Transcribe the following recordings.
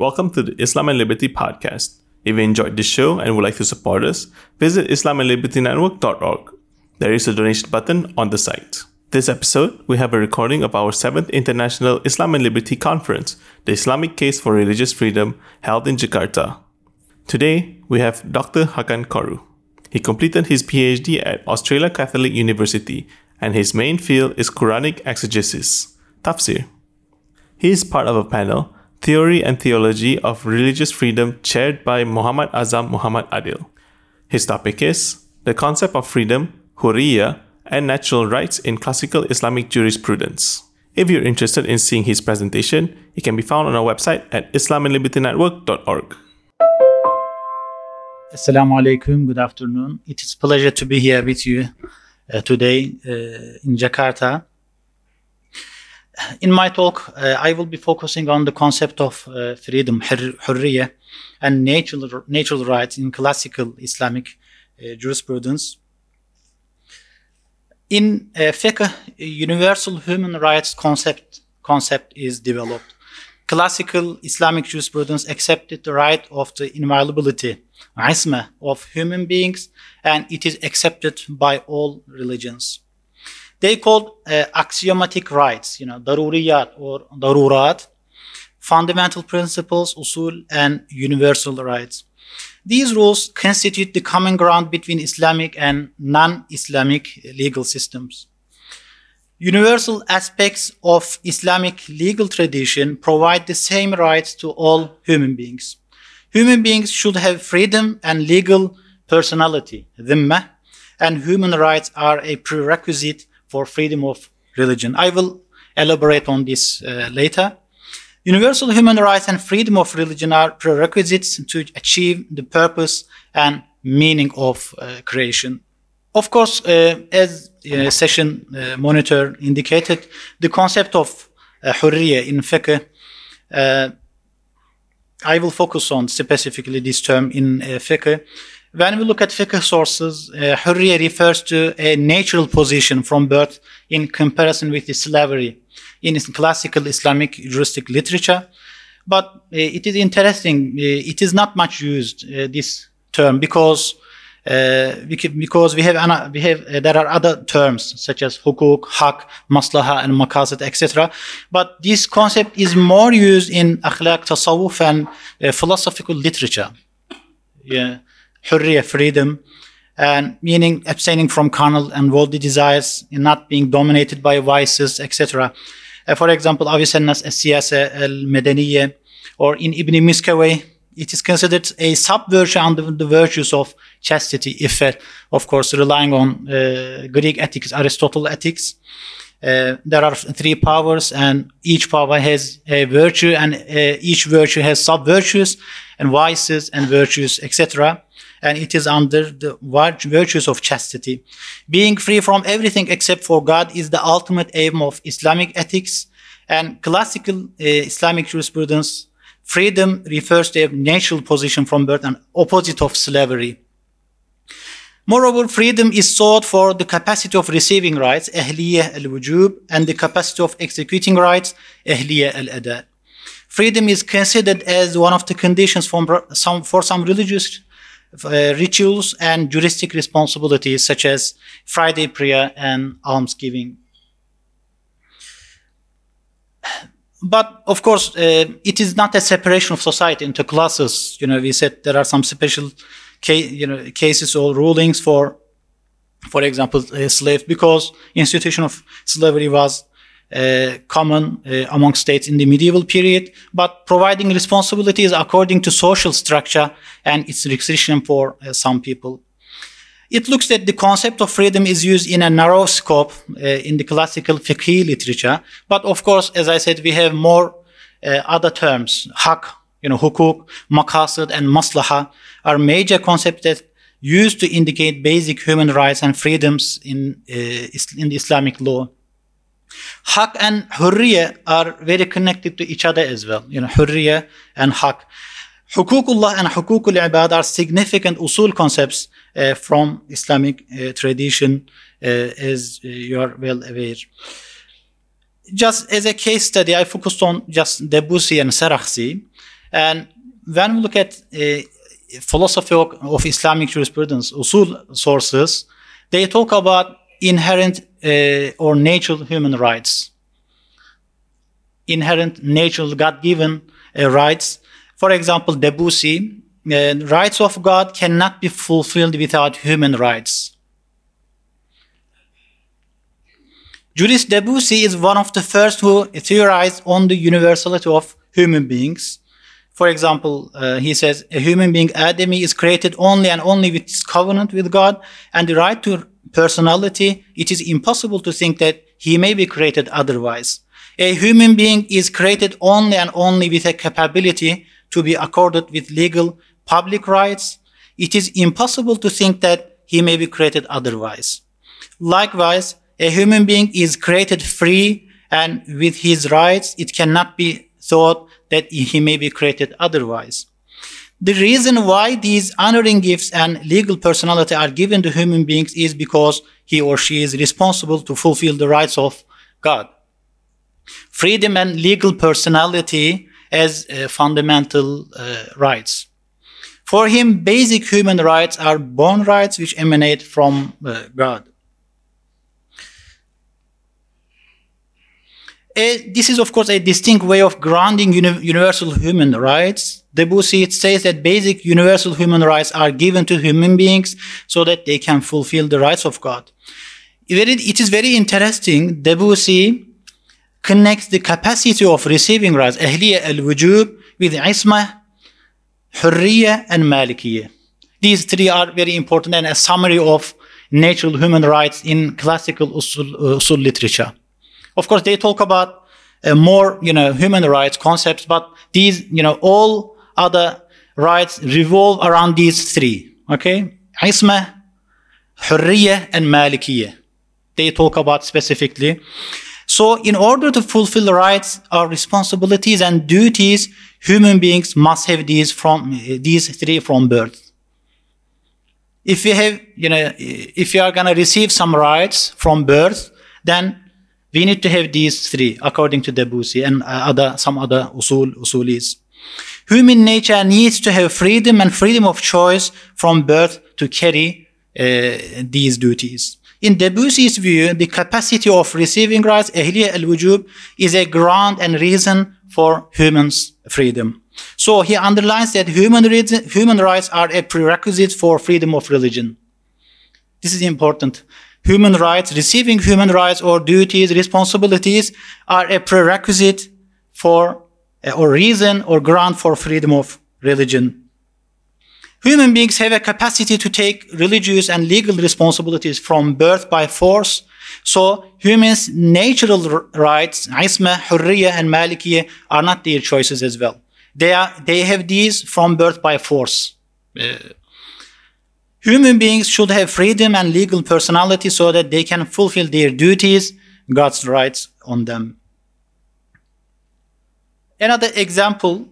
Welcome to the Islam and Liberty Podcast. If you enjoyed this show and would like to support us, visit IslamandLibertyNetwork.org. There is a donation button on the site. This episode, we have a recording of our 7th International Islam and Liberty Conference, the Islamic Case for Religious Freedom, held in Jakarta. Today, we have Dr. Hakan Koru. He completed his PhD at Australia Catholic University, and his main field is Quranic exegesis, tafsir. He is part of a panel, Theory and Theology of Religious Freedom, chaired by Muhammad Azam Muhammad Adil. His topic is the concept of freedom, hurriya, and natural rights in classical Islamic jurisprudence. If you're interested in seeing his presentation, it can be found on our website at IslamandLibertyNetwork.org. Assalamu alaikum, good afternoon. It is a pleasure to be here with you today in Jakarta. In my talk, I will be focusing on the concept of freedom, hurriya, and natural rights in classical Islamic jurisprudence. In fiqh, universal human rights concept is developed. Classical Islamic jurisprudence accepted the right of the inviolability, isma, of human beings, and it is accepted by all religions. They called axiomatic rights, daruriyat or darurat, fundamental principles, usul, and universal rights. These rules constitute the common ground between Islamic and non-Islamic legal systems. Universal aspects of Islamic legal tradition provide the same rights to all human beings. Human beings should have freedom and legal personality, dhimma, and human rights are a prerequisite for freedom of religion. I will elaborate on this later. Universal human rights and freedom of religion are prerequisites to achieve the purpose and meaning of creation. Of course, as session monitor indicated, the concept of hurriya in fiqh, I will focus on specifically this term in fiqh. When we look at fiqh sources, hurriya refers to a natural position from birth in comparison with the slavery in classical Islamic juristic literature. But it is interesting, it is not much used, this term, because we have there are other terms such as hukuk, haq, maslaha, and maqasid, etc. But this concept is more used in akhlaq, tasawwuf, and philosophical literature. Yeah. Hurriya, freedom, and meaning abstaining from carnal and worldly desires, and not being dominated by vices, etc. For example, Avicenna's Asiyasa al-Medaniyya, or in Ibn Miskaway, it is considered a sub-virtue under the virtues of chastity, iffet, of course, relying on Greek ethics, Aristotle ethics. There are three powers, and each power has a virtue, and each virtue has sub-virtues, and vices, and virtues, etc. And it is under the virtues of chastity. Being free from everything except for God is the ultimate aim of Islamic ethics and classical Islamic jurisprudence. Freedom refers to a natural position from birth and opposite of slavery. Moreover, freedom is sought for the capacity of receiving rights, ehliyah al-wujub, and the capacity of executing rights, ehliyah al-ada. Freedom is considered as one of the conditions for some religious rituals and juristic responsibilities such as Friday prayer and almsgiving. But of course, it is not a separation of society into classes. We said there are some special cases or rulings for example, slaves, because institution of slavery was common among states in the medieval period, but providing responsibilities according to social structure and its restriction for some people. It looks that the concept of freedom is used in a narrow scope in the classical fiqh literature, but of course, as I said, we have more other terms. Haq, hukuk, maqasid, and maslaha are major concepts that used to indicate basic human rights and freedoms in the Islamic law. Haq and hurriya are very connected to each other as well. Hurriya and haq. Hukukullah and hukukul ibad are significant usul concepts from Islamic tradition, as you are well aware. Just as a case study, I focused on just Dabusi and Sarakhsy. And when we look at philosophy of Islamic jurisprudence, usul sources, they talk about inherent or natural human rights, inherent natural God-given rights. For example, Dabusi, rights of God cannot be fulfilled without human rights. Juris Dabusi is one of the first who theorized on the universality of human beings. For example, he says, a human being, Adam, is created only and only with his covenant with God and the right to personality. It is impossible to think that he may be created otherwise. A human being is created only and only with a capability to be accorded with legal public rights. It is impossible to think that he may be created otherwise. Likewise, a human being is created free and with his rights, it cannot be thought that he may be created otherwise. The reason why these honoring gifts and legal personality are given to human beings is because he or she is responsible to fulfill the rights of God. Freedom and legal personality as fundamental rights. For him, basic human rights are born rights which emanate from God. This is, of course, a distinct way of grounding universal human rights. Debussy says that basic universal human rights are given to human beings so that they can fulfill the rights of God. It is very interesting. Debussy connects the capacity of receiving rights, ahliya al-wujub, with ismah, hurriya, and malikiya. These three are very important and a summary of natural human rights in classical usul literature. Of course, they talk about more, human rights concepts, but these, all other rights revolve around these three. Okay, isma, hurriya, and malikiya. They talk about specifically. So, in order to fulfill the rights, our responsibilities and duties, human beings must have these three from birth. If we have, if you are gonna receive some rights from birth, then we need to have these three, according to Debussy and some other usulis. Human nature needs to have freedom and freedom of choice from birth to carry these duties. In Debussy's view, the capacity of receiving rights, ahliya al-wujub, is a ground and reason for humans' freedom. So he underlines that human rights are a prerequisite for freedom of religion. This is important. Human rights, receiving human rights or duties, responsibilities are a prerequisite for or reason or ground for freedom of religion. Human beings have a capacity to take religious and legal responsibilities from birth by force. So humans' natural rights, isma, hurriya, and malikiya, are not their choices as well. They have these from birth by force. Human beings should have freedom and legal personality so that they can fulfill their duties, God's rights on them. Another example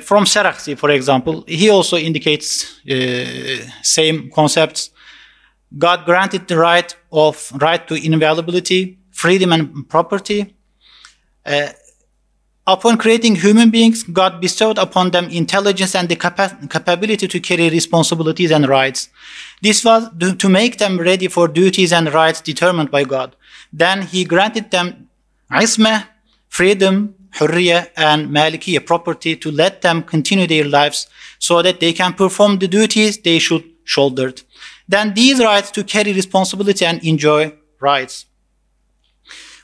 from Sarakhsy, for example, he also indicates same concepts. God granted the right to inviolability, freedom, and property. Upon creating human beings, God bestowed upon them intelligence and the capability to carry responsibilities and rights. This was to make them ready for duties and rights determined by God. Then he granted them ismah, freedom, hurriya, and malikiya, property, to let them continue their lives so that they can perform the duties they should shoulder. Then these rights to carry responsibility and enjoy rights.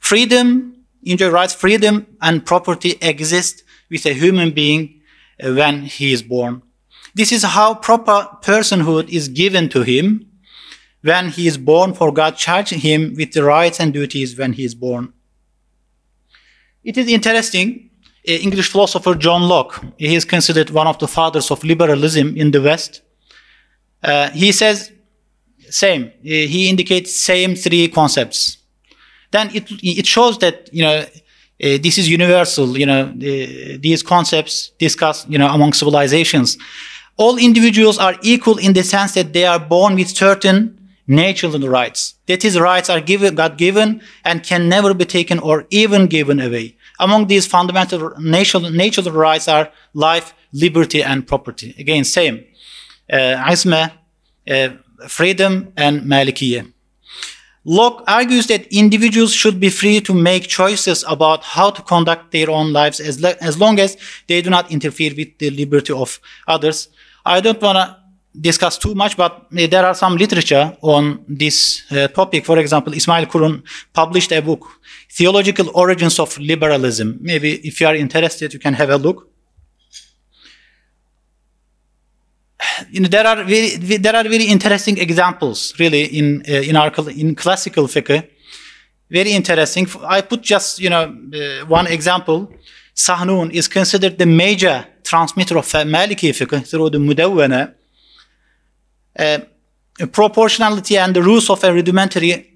Freedom and property exist with a human being when he is born. This is how proper personhood is given to him when he is born, for God charged him with the rights and duties when he is born. It is interesting, English philosopher John Locke, he is considered one of the fathers of liberalism in the West. He says same, he indicates same three concepts. Then it shows that, this is universal, these concepts discussed, among civilizations. All individuals are equal in the sense that they are born with certain natural rights. That is, rights are God-given and can never be taken or even given away. Among these fundamental natural rights are life, liberty, and property. Again, same. Isma, freedom, and Malikiyya. Locke argues that individuals should be free to make choices about how to conduct their own lives as long as they do not interfere with the liberty of others. I don't want to discuss too much, but there are some literature on this topic. For example, Ismail Kurun published a book, Theological Origins of Liberalism. Maybe if you are interested, you can have a look. You know, there are very interesting examples, really, in classical fiqh. Very interesting. I put just one example. Sahnun is considered the major transmitter of Maliki fiqh through the Mudawwana. Proportionality and the rules of a rudimentary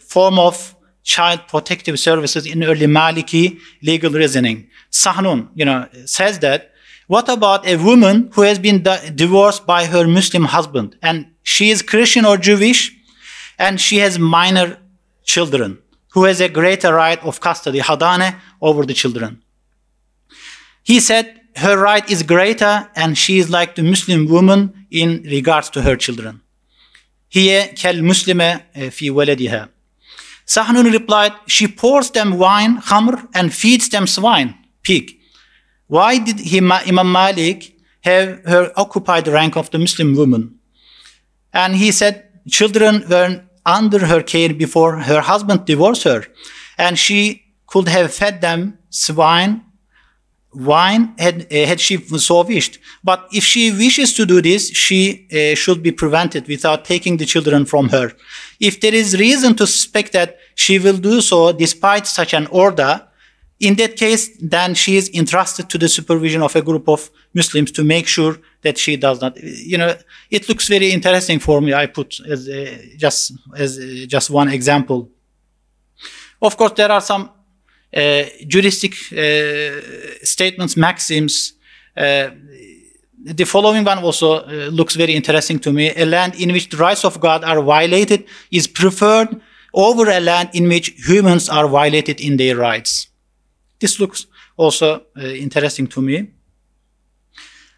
form of child protective services in early Maliki legal reasoning. Sahnun, says that. What about a woman who has been divorced by her Muslim husband and she is Christian or Jewish and she has minor children? Who has a greater right of custody, hadane, over the children? He said her right is greater and she is like the Muslim woman in regards to her children. Hiye kel muslime fi waladiha. Sahnun replied, she pours them wine, khamr, and feeds them swine, pig. Why did Imam Malik have her occupy the rank of the Muslim woman? And he said children were under her care before her husband divorced her, and she could have fed them swine, wine, had she so wished. But if she wishes to do this, she should be prevented without taking the children from her. If there is reason to suspect that she will do so despite such an order, in that case, then she is entrusted to the supervision of a group of Muslims to make sure that she does not. It looks very interesting for me. I put as just one example. Of course, there are some juristic statements, maxims. The following one also looks very interesting to me. A land in which the rights of God are violated is preferred over a land in which humans are violated in their rights. This looks also interesting to me.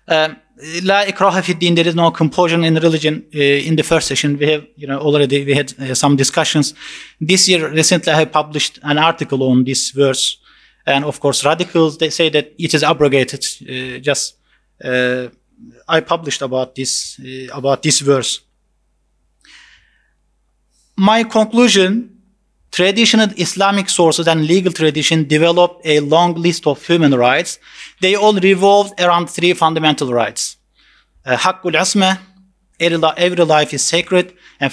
La ikraha fi din, there is no compulsion in religion. In the first session, we have, already we had some discussions. This year, recently, I have published an article on this verse, and of course, radicals, they say that it is abrogated. I published about this verse. My conclusion. Traditional Islamic sources and legal tradition developed a long list of human rights. They all revolved around three fundamental rights. Hakkul Asma, every life is sacred, and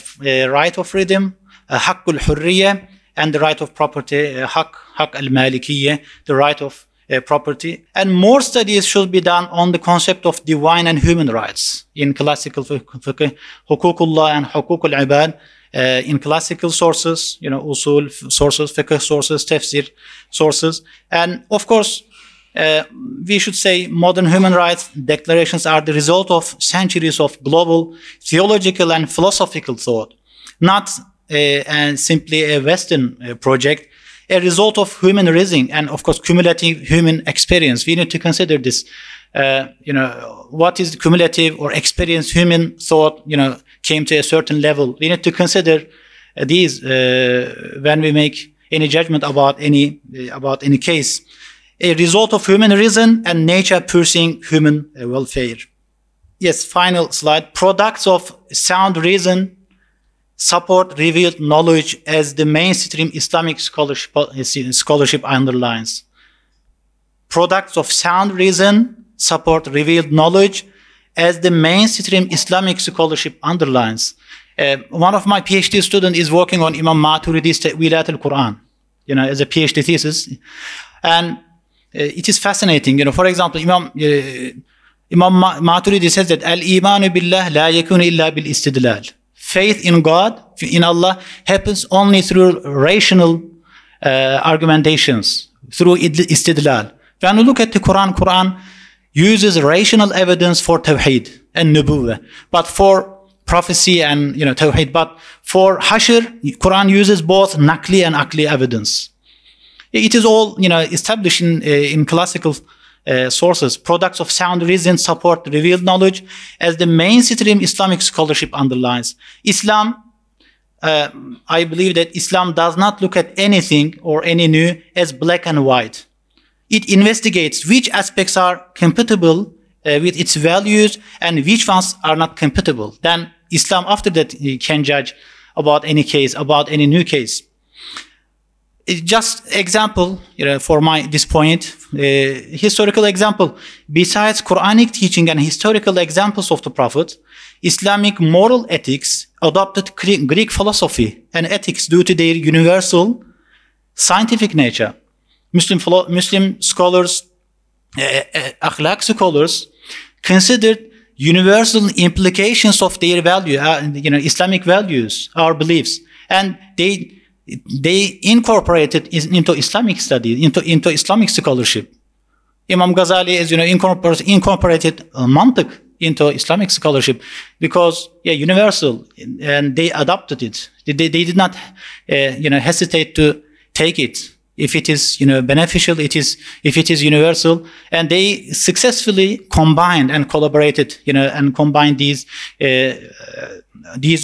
right of freedom. Hakkul Hurriya, and the right of property. Hak al-Malikiyya, the right of property. And more studies should be done on the concept of divine and human rights in classical fiqh, hukukullah and hukukul ibad. In classical sources, usul sources, fiqh sources, tafsir sources. And of course, we should say modern human rights declarations are the result of centuries of global theological and philosophical thought, not simply a Western project, a result of human reasoning and, of course, cumulative human experience. We need to consider this. What is cumulative or experienced human thought, came to a certain level. We need to consider these when we make any judgment about any case. A result of human reason and nature pursuing human welfare. Yes, final slide. Products of sound reason support revealed knowledge as the mainstream Islamic scholarship underlines. Products of sound reason support revealed knowledge as the mainstream Islamic scholarship underlines. One of my PhD students is working on Imam Maturidi's Te'wilatul Quran, as a PhD thesis. And it is fascinating. For example, Imam Maturidi says that Al-Imanu billah la yakunu illa bil istidlal. Faith in God, in Allah, happens only through rational argumentations, through istidlal. When you look at the Quran uses rational evidence for Tawheed and Nubuwwa, but for prophecy and Tawheed, but for Hashir, Quran uses both Naqli and Aqli evidence. It is all, established in classical sources, products of sound reason support revealed knowledge as the mainstream Islamic scholarship underlines. I believe that Islam does not look at anything or any new as black and white. It investigates which aspects are compatible with its values and which ones are not compatible. Then Islam after that can judge about any case, about any new case. Just example, for this point, historical example. Besides Quranic teaching and historical examples of the Prophet, Islamic moral ethics adopted Greek philosophy and ethics due to their universal scientific nature. Muslim scholars, akhlaq scholars, considered universal implications of their value, Islamic values, our beliefs, and they incorporated into Islamic studies, into Islamic scholarship. Imam Ghazali, as you know, incorporated mantiq into Islamic scholarship because universal, and they adopted it. They did not, hesitate to take it. If it is, beneficial, if it is universal, and they successfully combined and collaborated, and combined these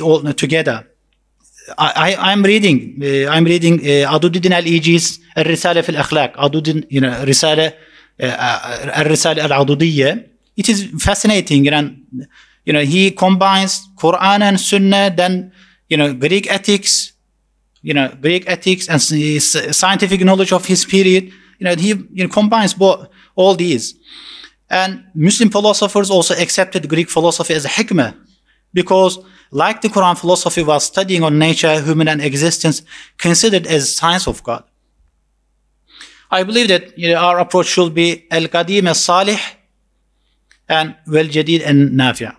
all together. I'm reading Adudin al-Iji's Al-Risala fil-Akhlaq, Adudin, Risala, Al-Risala al-Adudiyya. It is fascinating, and, he combines Quran and Sunnah, then, Greek ethics, and scientific knowledge of his period. He combines both, all these. And Muslim philosophers also accepted Greek philosophy as a hikmah, because like the Quran, philosophy was studying on nature, human, and existence, considered as science of God. I believe that our approach should be al-qadim al-salih and wal-jadid and nafi'a.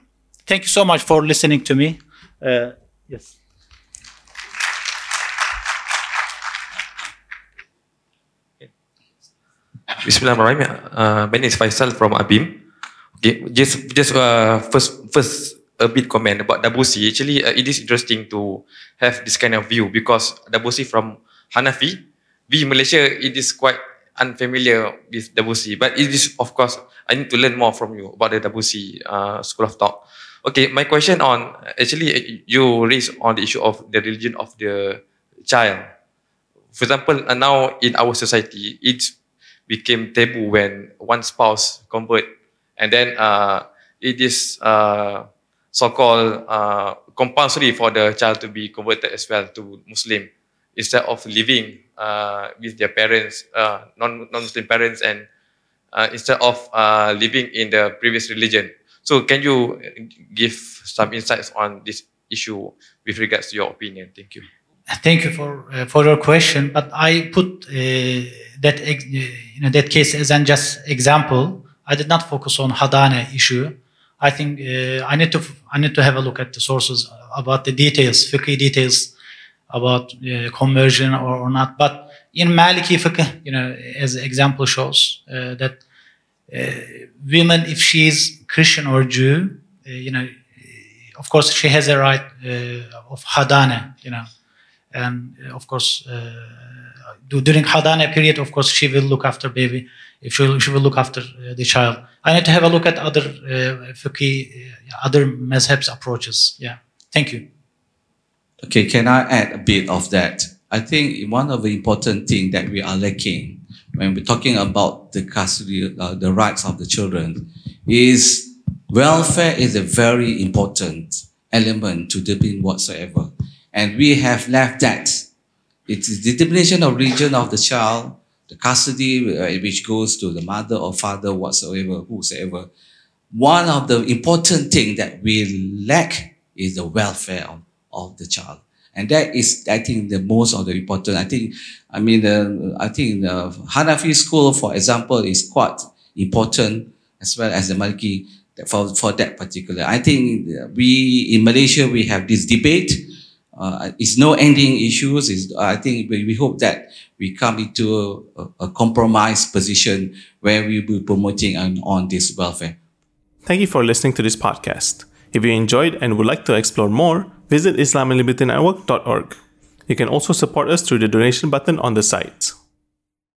Thank you so much for listening to me. Yes. Bismillahirrahmanirrahim. My name is Faisal from ABIM. Okay, just first a bit comment about Dabusi. Actually, it is interesting to have this kind of view because Dabusi from Hanafi, we in Malaysia, it is quite unfamiliar with Dabusi. But it is, of course, I need to learn more from you about the Dabusi school of thought. Okay, my question on, actually, you raised on the issue of the religion of the child. For example, now in our society, it's became taboo when one spouse convert, and then it is so-called compulsory for the child to be converted as well to Muslim, instead of living with their parents, non-Muslim parents, and instead of living in the previous religion. So can you give some insights on this issue with regards to your opinion? Thank you. Thank you for your question, but I put that case as an just example. I did not focus on Hadane issue. I think I need to have a look at the sources about the details, fiqh details about conversion or not. But in Maliki fiqh, as an example shows that women, if she is Christian or Jew, of course she has a right of Hadane, And of course, during Hadana period, of course, she will look after baby. She will look after the child. I need to have a look at other fiqh, other mazhabs approaches. Yeah, thank you. Okay, can I add a bit of that? I think one of the important things that we are lacking when we're talking about the custody, the rights of the children, is welfare is a very important element to determine whatsoever. And we have left that. It is determination of religion of the child, the custody which goes to the mother or father, whatsoever, whosoever. One of the important things that we lack is the welfare of the child. And that is, I think, the most of the important. I think the Hanafi school, for example, is quite important, as well as the Maliki for that particular. I think we, in Malaysia, we have this debate. It's no ending issues. I think we hope that we come into a compromise position where we will be promoting on this welfare. Thank you for listening to this podcast. If you enjoyed and would like to explore more, visit IslamandLibertyNetwork.org. You can also support us through the donation button on the site.